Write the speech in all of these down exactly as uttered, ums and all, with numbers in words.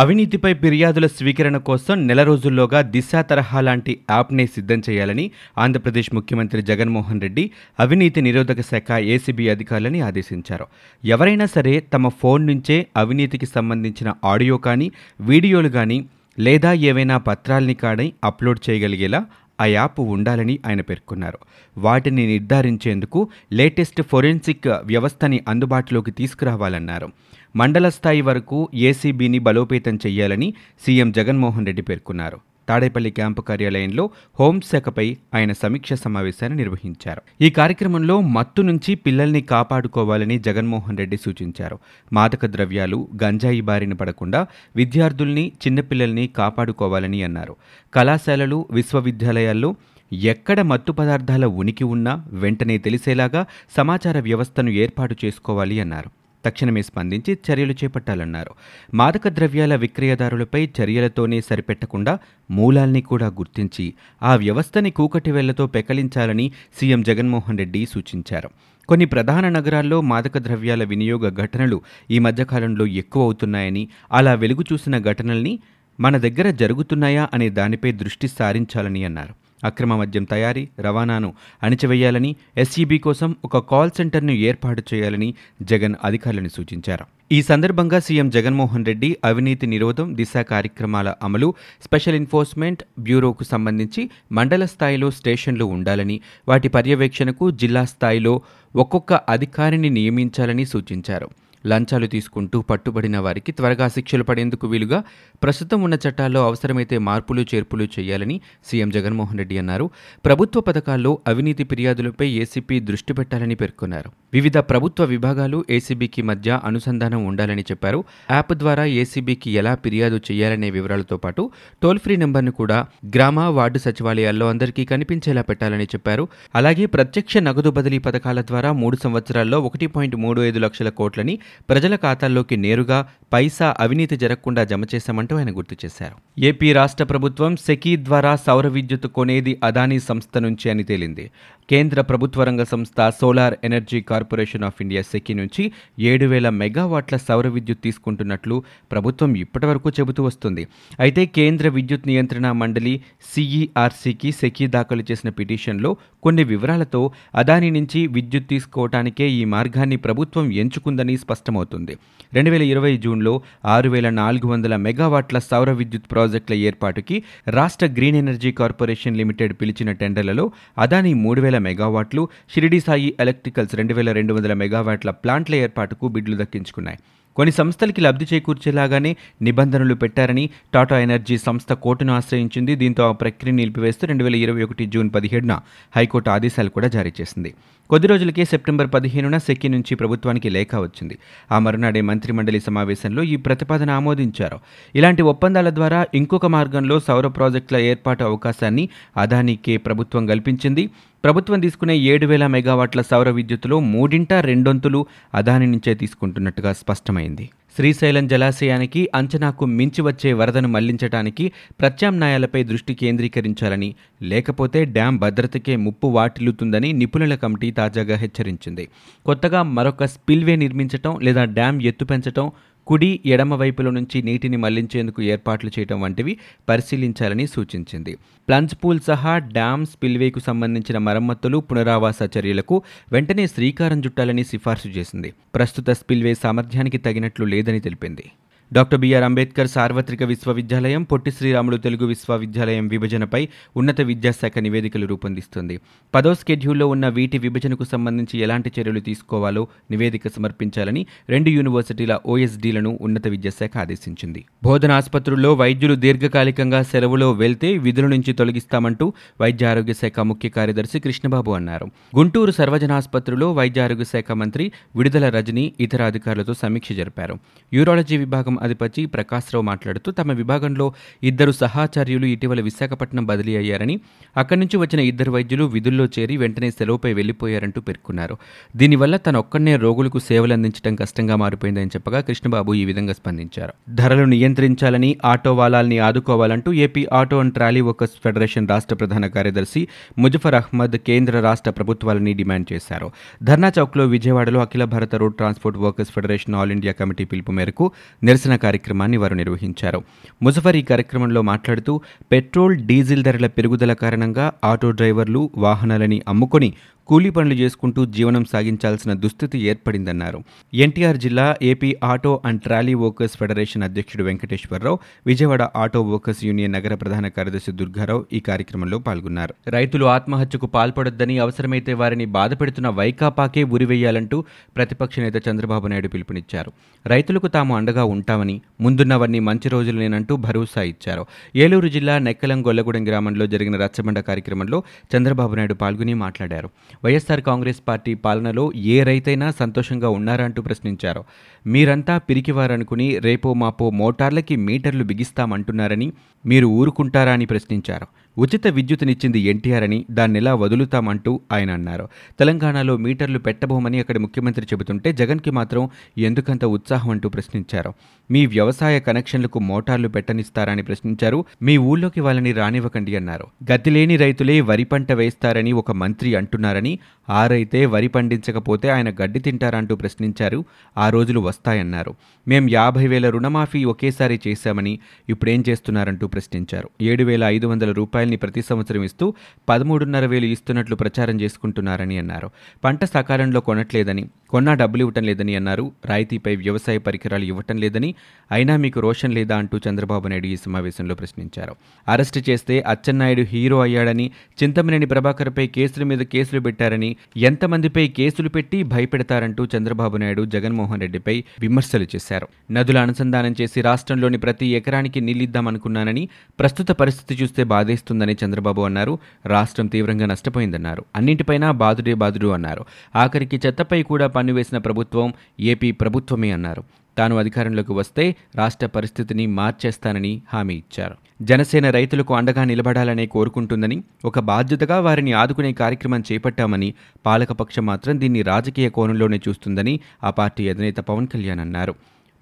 అవినీతిపై ఫిర్యాదుల స్వీకరణ కోసం నెల రోజుల్లోగా దిశ తరహా లాంటి యాప్ని సిద్ధం చేయాలని ఆంధ్రప్రదేశ్ ముఖ్యమంత్రి జగన్మోహన్ రెడ్డి అవినీతి నిరోధక శాఖ ఏసీబీ అధికారులని ఆదేశించారు. ఎవరైనా సరే తమ ఫోన్ నుంచే అవినీతికి సంబంధించిన ఆడియో కానీ వీడియోలు కానీ లేదా ఏవైనా పత్రాలని కానీ అప్లోడ్ చేయగలిగేలా ఆ యాప్ ఉండాలని ఆయన పేర్కొన్నారు. వాటిని నిర్ధారించేందుకు లేటెస్ట్ ఫోరెన్సిక్ వ్యవస్థని అందుబాటులోకి తీసుకురావాలన్నారు. మండల స్థాయి వరకు ఏసీబీని బలోపేతం చేయాలని సీఎం జగన్మోహన్ రెడ్డి పేర్కొన్నారు. తాడేపల్లి క్యాంపు కార్యాలయంలో హోంశాఖపై ఆయన సమీక్ష సమావేశాన్ని నిర్వహించారు. ఈ కార్యక్రమంలో మత్తు నుంచి పిల్లల్ని కాపాడుకోవాలని జగన్మోహన్ రెడ్డి సూచించారు. మాదక ద్రవ్యాలు, గంజాయి బారిన పడకుండా విద్యార్థుల్ని, చిన్నపిల్లల్ని కాపాడుకోవాలని అన్నారు. కళాశాలలు, విశ్వవిద్యాలయాల్లో ఎక్కడ మత్తు పదార్థాల ఉనికి ఉన్నా వెంటనే తెలిసేలాగా సమాచార వ్యవస్థను ఏర్పాటు చేసుకోవాలి అన్నారు. తక్షణమే స్పందించి చర్యలు చేపట్టాలన్నారు. మాదక ద్రవ్యాల విక్రయదారులపై చర్యలతోనే సరిపెట్టకుండా మూలాల్ని కూడా గుర్తించి ఆ వ్యవస్థని కూకటి వేళ్లతో పెకలించాలని సీఎం జగన్మోహన్ రెడ్డి సూచించారు. కొన్ని ప్రధాన నగరాల్లో మాదక ద్రవ్యాల వినియోగ ఘటనలు ఈ మధ్యకాలంలో ఎక్కువ అవుతున్నాయని, అలా వెలుగు చూసిన ఘటనల్ని మన దగ్గర జరుగుతున్నాయా అనే దానిపై దృష్టి సారించాలని అన్నారు. అక్రమ మద్యం తయారీ, రవాణాను అణచివేయాలని, ఎస్సీబీ కోసం ఒక కాల్ సెంటర్ను ఏర్పాటు చేయాలని జగన్ అధికారులను సూచించారు. ఈ సందర్భంగా సీఎం జగన్మోహన్ రెడ్డి అవినీతి నిరోధం, దిశ కార్యక్రమాల అమలు, స్పెషల్ ఎన్ఫోర్స్మెంట్ బ్యూరోకు సంబంధించి మండల స్థాయిలో స్టేషన్లు ఉండాలని, వాటి పర్యవేక్షణకు జిల్లా స్థాయిలో ఒక్కొక్క అధికారిని నియమించాలని సూచించారు. లంచాలు తీసుకుంటూ పట్టుబడిన వారికి త్వరగా శిక్షలు పడేందుకు వీలుగా ప్రస్తుతం ఉన్న చట్టాల్లో అవసరమైతే మార్పులు చేర్పులు చేయాలని సీఎం జగన్మోహన్ రెడ్డి అన్నారు. ప్రభుత్వ పథకాల్లో అవినీతి ఫిర్యాదులపై ఏసీబీ దృష్టి పెట్టాలని పేర్కొన్నారు. వివిధ ప్రభుత్వ విభాగాలు ఏసీబీకి మధ్య అనుసంధానం ఉండాలని చెప్పారు. యాప్ ద్వారా ఏసీబీకి ఎలా ఫిర్యాదు చేయాలనే వివరాలతో పాటు టోల్ ఫ్రీ నెంబర్ను కూడా గ్రామ, వార్డు సచివాలయాల్లో అందరికీ కనిపించేలా పెట్టాలని చెప్పారు. అలాగే ప్రత్యక్ష నగదు బదిలీ పథకాల ద్వారా మూడు సంవత్సరాల్లో ఒకటి పాయింట్ మూడు ఐదు లక్షల కోట్లని ప్రజల ఖాతాల్లోకి నేరుగా పైసా అవినీతి జరగకుండా జమ చేశామంటూ ఆయన గుర్తు చేశారు. ఏపీ రాష్ట్ర ప్రభుత్వం సెకీ ద్వారా సౌర విద్యుత్ కొనేది అదానీ సంస్థ నుంచి అని తేలింది. కేంద్ర ప్రభుత్వ రంగ సంస్థ solar energy corporation of India SECI నుంచి ఏడు వేల మెగావాట్ల సౌర విద్యుత్ తీసుకుంటున్నట్లు ప్రభుత్వం ఇప్పటివరకు చెబుతూ వస్తుంది. అయితే కేంద్ర విద్యుత్ నియంత్రణ మండలి సిఈఆర్సీకి సెకీ దాఖలు చేసిన పిటిషన్లో కొన్ని వివరాలతో అదానీ నుంచి విద్యుత్ తీసుకోవటానికే ఈ మార్గాన్ని ప్రభుత్వం ఎంచుకుందని స్పష్టమవుతుంది. రెండు వేల ఇరవై జూన్లో ఆరు వేల నాలుగు వందల మెగావాట్ల సౌర విద్యుత్ ప్రాజెక్టుల ఏర్పాటుకి రాష్ట్ర గ్రీన్ ఎనర్జీ కార్పొరేషన్ లిమిటెడ్ పిలిచిన టెండర్లలో అదానీ మూడు వేల మెగావాట్లు, షిరిడి సాయి ఎలక్ట్రికల్స్ రెండు వేల రెండు వందల మెగావాట్ల ప్లాంట్ల ఏర్పాటుకు బిడ్లు దక్కించుకున్నాయి. కొన్ని సంస్థలకి లబ్ధి చేకూర్చేలాగానే నిబంధనలు పెట్టారని టాటా ఎనర్జీ సంస్థ కోర్టును ఆశ్రయించింది. దీంతో ఆ ప్రక్రియను నిలిపివేస్తూ రెండు వేల ఇరవై ఒకటి జూన్ పదిహేడున హైకోర్టు ఆదేశాలు కూడా జారీ చేసింది. కొద్ది రోజులకే సెప్టెంబర్ పదిహేనున సెకీ నుంచి ప్రభుత్వానికి లేఖ వచ్చింది. ఆ మరునాడే మంత్రిమండలి సమావేశంలో ఈ ప్రతిపాదన ఆమోదించారు. ఇలాంటి ఒప్పందాల ద్వారా ఇంకొక మార్గంలో సౌర ప్రాజెక్టుల ఏర్పాటు అవకాశాన్ని అదానీకే ప్రభుత్వం కల్పించింది. ప్రభుత్వం తీసుకునే ఏడు వేల మెగావాట్ల సౌర విద్యుత్తులో మూడింట రెండొంతులు అదాని నుంచే తీసుకుంటున్నట్టుగా స్పష్టమైంది. శ్రీశైలం జలాశయానికి అంచనాకు మించి వచ్చే వరదను మళ్లించడానికి ప్రత్యామ్నాయాలపై దృష్టి కేంద్రీకరించాలని, లేకపోతే డ్యాం భద్రతకే ముప్పు వాటిల్లుతుందని నిపుణుల కమిటీ తాజాగా హెచ్చరించింది. కొత్తగా మరొక స్పిల్వే నిర్మించటం లేదా డ్యాం ఎత్తు పెంచటం, కుడి ఎడమ వైపుల నుంచి నీటిని మళ్లించేందుకు ఏర్పాట్లు చేయడం వంటివి పరిశీలించాలని సూచించింది. ప్లంజ్ పూల్ సహా డ్యామ్, స్పిల్వేకు సంబంధించిన మరమ్మతులు, పునరావాస చర్యలకు వెంటనే శ్రీకారం చుట్టాలని సిఫార్సు చేసింది. ప్రస్తుత స్పిల్వే సామర్థ్యానికి తగినట్లు లేదని తెలిపింది. డాక్టర్ బిఆర్ అంబేద్కర్ సార్వత్రిక విశ్వవిద్యాలయం, పొట్టి శ్రీరాములు తెలుగు విశ్వవిద్యాలయం విభజనపై ఉన్నత విద్యాశాఖ నివేదికలు రూపొందిస్తుంది. పదో స్కెడ్యూల్లో ఉన్న వీటి విభజనకు సంబంధించి ఎలాంటి చర్యలు తీసుకోవాలో నివేదిక సమర్పించాలని రెండు యూనివర్సిటీల ఓఎస్డీలను ఉన్నత విద్యాశాఖ ఆదేశించింది. బోధన ఆసుపత్రుల్లో వైద్యులు దీర్ఘకాలికంగా సెలవులో వెళ్తే విధుల నుంచి తొలగిస్తామంటూ వైద్య ఆరోగ్య శాఖ ముఖ్య కార్యదర్శి కృష్ణబాబు అన్నారు. గుంటూరు సర్వజన ఆసుపత్రిలో వైద్య ఆరోగ్య శాఖ మంత్రి విడుదల రజని ఇతర అధికారులతో సమీక్ష జరిపారు. యూరాలజీ విభాగం అధిపతి ప్రకాశ్రావు మాట్లాడుతూ తమ విభాగంలో ఇద్దరు సహాచార్యులు ఇటీవల విశాఖపట్నం బదిలీ అయ్యారని, అక్కడి నుంచి వచ్చిన ఇద్దరు వైద్యులు విధుల్లో చేరి వెంటనే సెలవుపై వెళ్లిపోయారంటూ పేర్కొన్నారు. దీనివల్ల తనొక్కడనే రోగులకు సేవలు అందించడం కష్టంగా మారిపోయిందని చెప్పగా కృష్ణబాబు ఈ విధంగా స్పందించారు. ధరలు నియంత్రించాలని, ఆటో వాలాల్ని ఆదుకోవాలంటూ AP auto and trolley workers federation రాష్ట్ర ప్రధాన కార్యదర్శి ముజఫర్ అహ్మద్ కేంద్ర రాష్ట్ర ప్రభుత్వాలని డిమాండ్ చేశారు. ధర్నా చౌక్లో విజయవాడలో అఖిల భారత road transport workers federation all India committee పిలుపు మేరకు నిరసన కార్యక్రమాన్ని వారు నిర్వహించారు. ముజఫర్ ఈ కార్యక్రమంలో మాట్లాడుతూ పెట్రోల్, డీజిల్ ధరల పెరుగుదల కారణంగా ఆటో డ్రైవర్లు వాహనాలని అమ్ముకొని కూలీ పనులు చేసుకుంటూ జీవనం సాగించాల్సిన దుస్థితి ఏర్పడిందన్నారు. ఎన్టీఆర్ జిల్లా AP auto and trolley workers federation అధ్యక్షుడు Venkateswararao, Vijayawada auto workers union నగర ప్రధాన కార్యదర్శి దుర్గారావు ఈ కార్యక్రమంలో పాల్గొన్నారు. రైతులు ఆత్మహత్యకు పాల్పడొద్దని, అవసరమైతే వారిని బాధపెడుతున్న వైకాపాకే ఉరివేయాలంటూ ప్రతిపక్ష నేత చంద్రబాబు నాయుడు పిలుపునిచ్చారు. రైతులకు తాము అండగా ఉంటామని, ముందున్నవన్నీ మంచి రోజులేనంటూ భరోసా ఇచ్చారు. ఏలూరు జిల్లా నెక్కలం గొల్లగూడెం గ్రామంలో జరిగిన రచ్చబండ కార్యక్రమంలో చంద్రబాబు నాయుడు పాల్గొని మాట్లాడారు. వైఎస్ఆర్ కాంగ్రెస్ పార్టీ పాలనలో ఏ రైతైనా సంతోషంగా ఉన్నారా అంటూ ప్రశ్నించారు. మీరంతా పిరికివారనుకుని రేపో మాపో మోటార్లకి మీటర్లు బిగిస్తామంటున్నారని మీరు ఊరుకుంటారా అని ప్రశ్నించారు. ఉచిత విద్యుత్నిచ్చింది ఎన్టీఆర్ అని, దాన్నెలా వదులుతామంటూ ఆయన అన్నారు. తెలంగాణలో మీటర్లు పెట్టబోమని అక్కడి ముఖ్యమంత్రి చెబుతుంటే జగన్కి మాత్రం ఎందుకంత ఉత్సాహం అంటూ ప్రశ్నించారు. మీ వ్యవసాయ కనెక్షన్లకు మోటార్లు పెట్టనిస్తారని ప్రశ్నించారు. మీ ఊళ్ళోకి వాళ్ళని రానివ్వకండి అన్నారు. గతిలేని రైతులే వరి పంట వేస్తారని ఒక మంత్రి అంటున్నారని, ఆ రైతే వరి పండించకపోతే ఆయన గడ్డి తింటారంటూ ప్రశ్నించారు. ఆ రోజులు వస్తాయన్నారు. మేం యాభై వేల రుణమాఫీ ఒకేసారి చేశామని ఇప్పుడేం చేస్తున్నారంటూ ప్రశ్నించారు. ఏడు వేల ఐదు వందల రూపాయలు ప్రతి సంవత్సరం ఇస్తూ పదమూడున్నర వేలు ఇస్తున్నట్లు ప్రచారం చేసుకుంటున్నారని అన్నారు. పంట సకాలంలో కొనట్లేదని, కొన్నా డబ్బులు ఇవ్వటం లేదని అన్నారు. రాయితీపై వ్యవసాయ పరికరాలు ఇవ్వటం లేదని, అయినా మీకు రోషన్ లేదా అంటూ చంద్రబాబు నాయుడు ఈ సమావేశంలో ప్రశ్నించారు. అరెస్టు చేస్తే అచ్చెన్నాయుడు హీరో అయ్యాడని, చింతమనేని ప్రభాకర్పై కేసుల మీద కేసులు పెట్టారని, ఎంతమందిపై కేసులు పెట్టి భయపెడతారంటూ చంద్రబాబు నాయుడు జగన్మోహన్ రెడ్డిపై విమర్శలు చేశారు. నదుల అనుసంధానం చేసి రాష్ట్రంలోని ప్రతి ఎకరానికి నీళ్లిద్దామనుకున్నానని, ప్రస్తుత పరిస్థితి చూస్తే బాధేస్తుంది ని చంద్రబాబు అన్నారు. రాష్ట్రం తీవ్రంగా నష్టపోయిందన్నారు. అన్నింటిపైనా బాధుడే బాధుడు అన్నారు. ఆఖరికి చెత్తపై కూడా పన్ను వేసిన ప్రభుత్వం ఏపీ ప్రభుత్వమే అన్నారు. తాను అధికారంలోకి వస్తే రాష్ట్ర పరిస్థితిని మార్చేస్తానని హామీ ఇచ్చారు. జనసేన రైతులకు అండగా నిలబడాలనే కోరుకుంటుందని, ఒక బాధ్యతగా వారిని ఆదుకునే కార్యక్రమం చేపట్టామని, పాలకపక్షం మాత్రం దీన్ని రాజకీయ కోణంలోనే చూస్తుందని ఆ పార్టీ అధినేత పవన్ కళ్యాణ్ అన్నారు.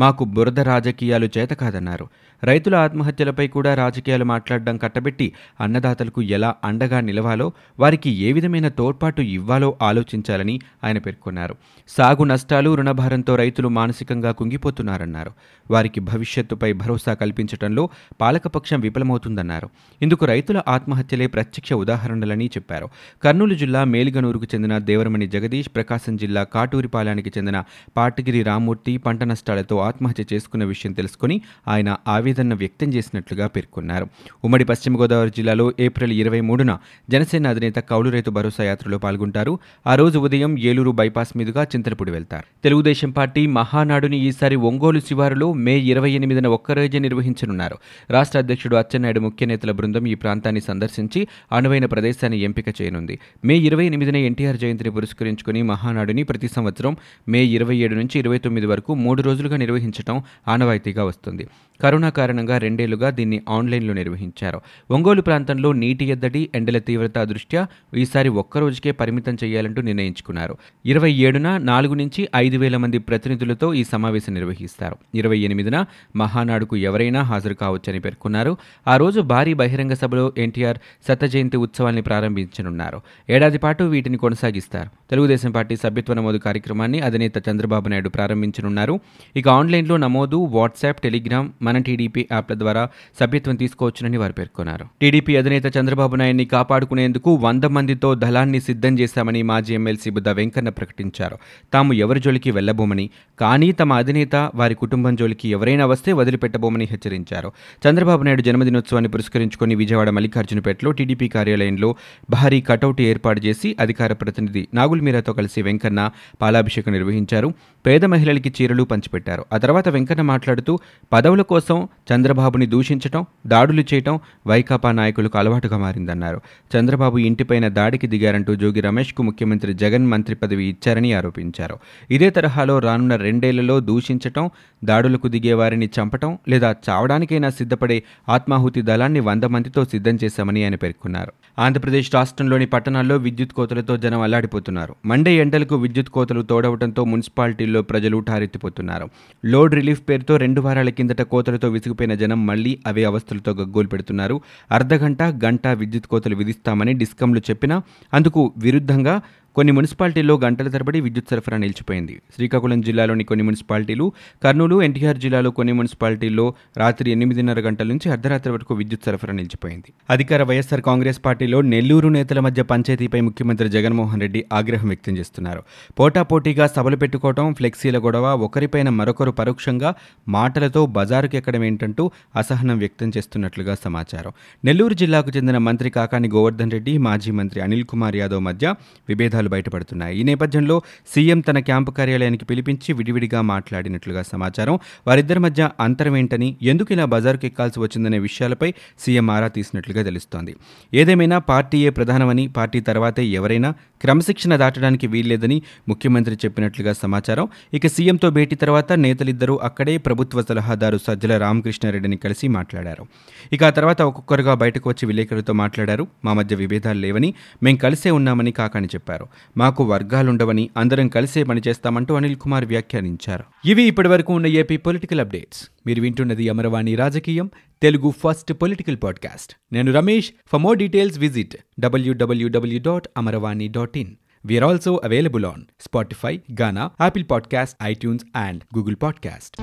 మాకు బురద రాజకీయాలు చేతకాదన్నారు. రైతుల ఆత్మహత్యలపై కూడా రాజకీయాలు మాట్లాడడం కట్టబెట్టి అన్నదాతలకు ఎలా అండగా నిలవాలో, వారికి ఏ విధమైన తోడ్పాటు ఇవ్వాలో ఆలోచించాలని ఆయన పేర్కొన్నారు. సాగు నష్టాలు, రుణభారంతో రైతులు మానసికంగా కుంగిపోతున్నారన్నారు. వారికి భవిష్యత్తుపై భరోసా కల్పించడంలో పాలకపక్షం విఫలమవుతుందన్నారు. ఇందుకు రైతుల ఆత్మహత్యలే ప్రత్యక్ష ఉదాహరణలని చెప్పారు. కర్నూలు జిల్లా మేలిగనూరుకు చెందిన దేవరమణి జగదీష్, ప్రకాశం జిల్లా కాటూరిపాలెంకి చెందిన పాటగిరి రామ్మూర్తి పంట నష్టాలతో ఆత్మహత్య చేసుకున్న విషయం తెలుసుకుని ఆయన ఆవేదన వ్యక్తం చేసినట్లుగా పేర్కొన్నారు. ఉమ్మడి పశ్చిమ గోదావరి జిల్లాలో ఏప్రిల్ ఇరవై మూడున జనసేన అధినేత కౌలు రైతు భరోసా యాత్రలో పాల్గొంటారు. ఆ రోజు ఉదయం ఏలూరు బైపాస్ మీదుగా చింతలపూడి వెళ్తారు. తెలుగుదేశం పార్టీ మహానాడుని ఈసారి ఒంగోలు శివారులో మే ఇరవై ఎనిమిదిన ఒక్కరోజే నిర్వహించనున్నారు. రాష్ట్ర అధ్యక్షుడు అచ్చెన్నాయుడు ముఖ్య నేతల బృందం ఈ ప్రాంతాన్ని సందర్శించి అనువైన ప్రదేశాన్ని ఎంపిక చేయనుంది. మే ఇరవై ఎనిమిదిన ఎన్టీఆర్ జయంతిని పురస్కరించుకుని మహానాడుని ప్రతి సంవత్సరం మే ఇరవై ఏడు నుంచి ఇరవై తొమ్మిది వరకు మూడు రోజులుగా నిర్వహించడం ఆనవాయితీగా వస్తుంది. కరోనా కారణంగా రెండేళ్లుగా దీన్ని ఆన్లైన్లో నిర్వహించారు. ఒంగోలు ప్రాంతంలో నీటి ఎద్దడి, ఎండల తీవ్రత దృష్ట్యా ఈసారి ఒక్కరోజుకే పరిమితం చేయాలంటూ నిర్ణయించుకున్నారు. ఇరవై ఏడున నాలుగు నుంచి ఐదు వేల మంది ప్రతినిధులతో ఈ సమావేశం నిర్వహిస్తారు. ఇరవై ఎనిమిదిన మహానాడుకు ఎవరైనా హాజరు కావచ్చని పేర్కొన్నారు. ఆ రోజు భారీ బహిరంగ సభలో ఎన్టీఆర్ శత జయంతి ఉత్సవాన్ని ప్రారంభించనున్నారు. ఏడాది పాటు వీటిని కొనసాగిస్తారు. తెలుగుదేశం పార్టీ సభ్యత్వ నమోదు కార్యక్రమాన్ని అధినేత చంద్రబాబు నాయుడు ప్రారంభించనున్నారు. ఇక ఆన్లైన్లో నమోదు, వాట్సాప్, టెలిగ్రామ్, మన టీడీపీ యాప్ల ద్వారా సభ్యత్వం తీసుకోవచ్చునని వారు పేర్కొన్నారు. టీడీపీ అధినేత చంద్రబాబు నాయుడిని కాపాడుకునేందుకు వంద మందితో దళాన్ని సిద్ధం చేశామని మాజీ ఎమ్మెల్సీ బుద్ధ వెంకన్న ప్రకటించారు. తాము ఎవరి జోలికి వెళ్లబోమని, కానీ తమ అధినేత, వారి కుటుంబం జోలికి ఎవరైనా వస్తే వదిలిపెట్టబోమని హెచ్చరించారు. చంద్రబాబు నాయుడు జన్మదినోత్సవాన్ని పురస్కరించుకుని విజయవాడ మల్లికార్జునపేటలో టీడీపీ కార్యాలయంలో భారీ కటౌట్ ఏర్పాటు చేసి అధికార ప్రతినిధి నాగుల్ మీరాతో కలిసి వెంకన్న పాలాభిషేకం నిర్వహించారు. పేద మహిళలకి చీరలు పంచిపెట్టారు. ఆ తర్వాత వెంకన్న మాట్లాడుతూ పదవుల కోసం చంద్రబాబుని దూషించటం, దాడులు చేయటం వైకాపా నాయకులకు అలవాటుగా మారిందన్నారు. చంద్రబాబు ఇంటిపైన దాడికి దిగారంటూ జోగి రమేష్కు ముఖ్యమంత్రి జగన్ మంత్రి పదవి ఇచ్చారని ఆరోపించారు. ఇదే తరహాలో రానున్న రెండేళ్లలో దూషించటం, దాడులకు దిగేవారిని చంపటం లేదా చావడానికైనా సిద్ధపడే ఆత్మాహుతి దళాన్ని వంద మందితో సిద్ధం చేశామని ఆయన పేర్కొన్నారు. ఆంధ్రప్రదేశ్ రాష్ట్రంలోని పట్టణాల్లో విద్యుత్ కోతలతో జనం అల్లాడిపోతున్నారు. మండే ఎండలకు విద్యుత్ కోతలు తోడవడంతో మున్సిపాలిటీల్లో ప్రజలు ఠారెత్తిపోతున్నారు. లోడ్ రిలీఫ్ పేరుతో రెండు వారాల కిందట కోతలతో విసిగిపోయిన జనం మళ్లీ అవే అవస్థలతో గగ్గోలు పెడుతున్నారు. అర్ధగంట గంట విద్యుత్ కోతలు విధిస్తామని డిస్కంలు చెప్పినా అందుకు విరుద్ధంగా కొన్ని మున్సిపాలిటీల్లో గంటల తరబడి విద్యుత్ సరఫరా నిలిచిపోయింది. శ్రీకాకుళం జిల్లాలోని కొన్ని మున్సిపాలిటీలు, కర్నూలు, ఎన్టీఆర్ జిల్లాలో కొన్ని మున్సిపాలిటీల్లో రాత్రి ఎనిమిదిన్నర గంటల నుంచి అర్ధరాత్రి వరకు విద్యుత్ సరఫరా నిలిచిపోయింది. అధికార వైఎస్ఆర్ కాంగ్రెస్ పార్టీలో నెల్లూరు నేతల మధ్య పంచాయతీపై ముఖ్యమంత్రి జగన్మోహన్ రెడ్డి ఆగ్రహం వ్యక్తం చేస్తున్నారు. పోటాపోటీగా సభలు పెట్టుకోవడం, ఫ్లెక్సీల గొడవ, ఒకరిపైన మరొకరు పరోక్షంగా మాటలతో బజారుకు ఎక్కడం ఏంటంటూ అసహనం వ్యక్తం చేస్తున్నట్లుగా సమాచారం. నెల్లూరు జిల్లాకు చెందిన మంత్రి కాకాని గోవర్ధన్ రెడ్డి, మాజీ మంత్రి అనిల్ కుమార్ యాదవ్ మధ్య విభేదాలు బయటపడుతున్నాయి. ఈ నేపథ్యంలో సీఎం తన క్యాంపు కార్యాలయానికి పిలిపించి విడివిడిగా మాట్లాడినట్లుగా సమాచారం. వారిద్దరి మధ్య అంతరం ఏంటని, ఎందుకు ఇలా బజారుకు ఎక్కాల్సి వచ్చిందనే విషయాలపై సీఎం ఆరా తీసినట్లుగా తెలుస్తోంది. ఏదేమైనా పార్టీయే ప్రధానమని, పార్టీ తర్వాతే ఎవరైనా క్రమశిక్షణ దాటడానికి వీల్లేదని ముఖ్యమంత్రి చెప్పినట్లుగా సమాచారం. ఇక సీఎంతో భేటీ తర్వాత నేతలిద్దరూ అక్కడే ప్రభుత్వ సలహాదారు సజ్జల రామకృష్ణారెడ్డిని కలిసి మాట్లాడారు. ఇక ఆ తర్వాత ఒక్కొక్కరుగా బయటకు వచ్చి విలేకరులతో మాట్లాడారు. మా మధ్య విభేదాలు లేవని, మేం కలిసే ఉన్నామని కాకాని చెప్పారు. మాకు వర్గాలుండవని, అందరం కలిసే పనిచేస్తామంటూ అనిల్ కుమార్ వ్యాఖ్యానించారు. ఇవి ఇప్పటివరకు ఉన్న ఏపీ పొలిటికల్ అప్డేట్స్. మీరు వింటున్నది అమరవాణి రాజకీయం, తెలుగు ఫస్ట్ పొలిటికల్ పాడ్కాస్ట్. నేను Ramesh. For more details visit W W W dot Amaravani dot in. We are also available on Spotify, Gaana, Apple podcast, iTunes and Google podcast.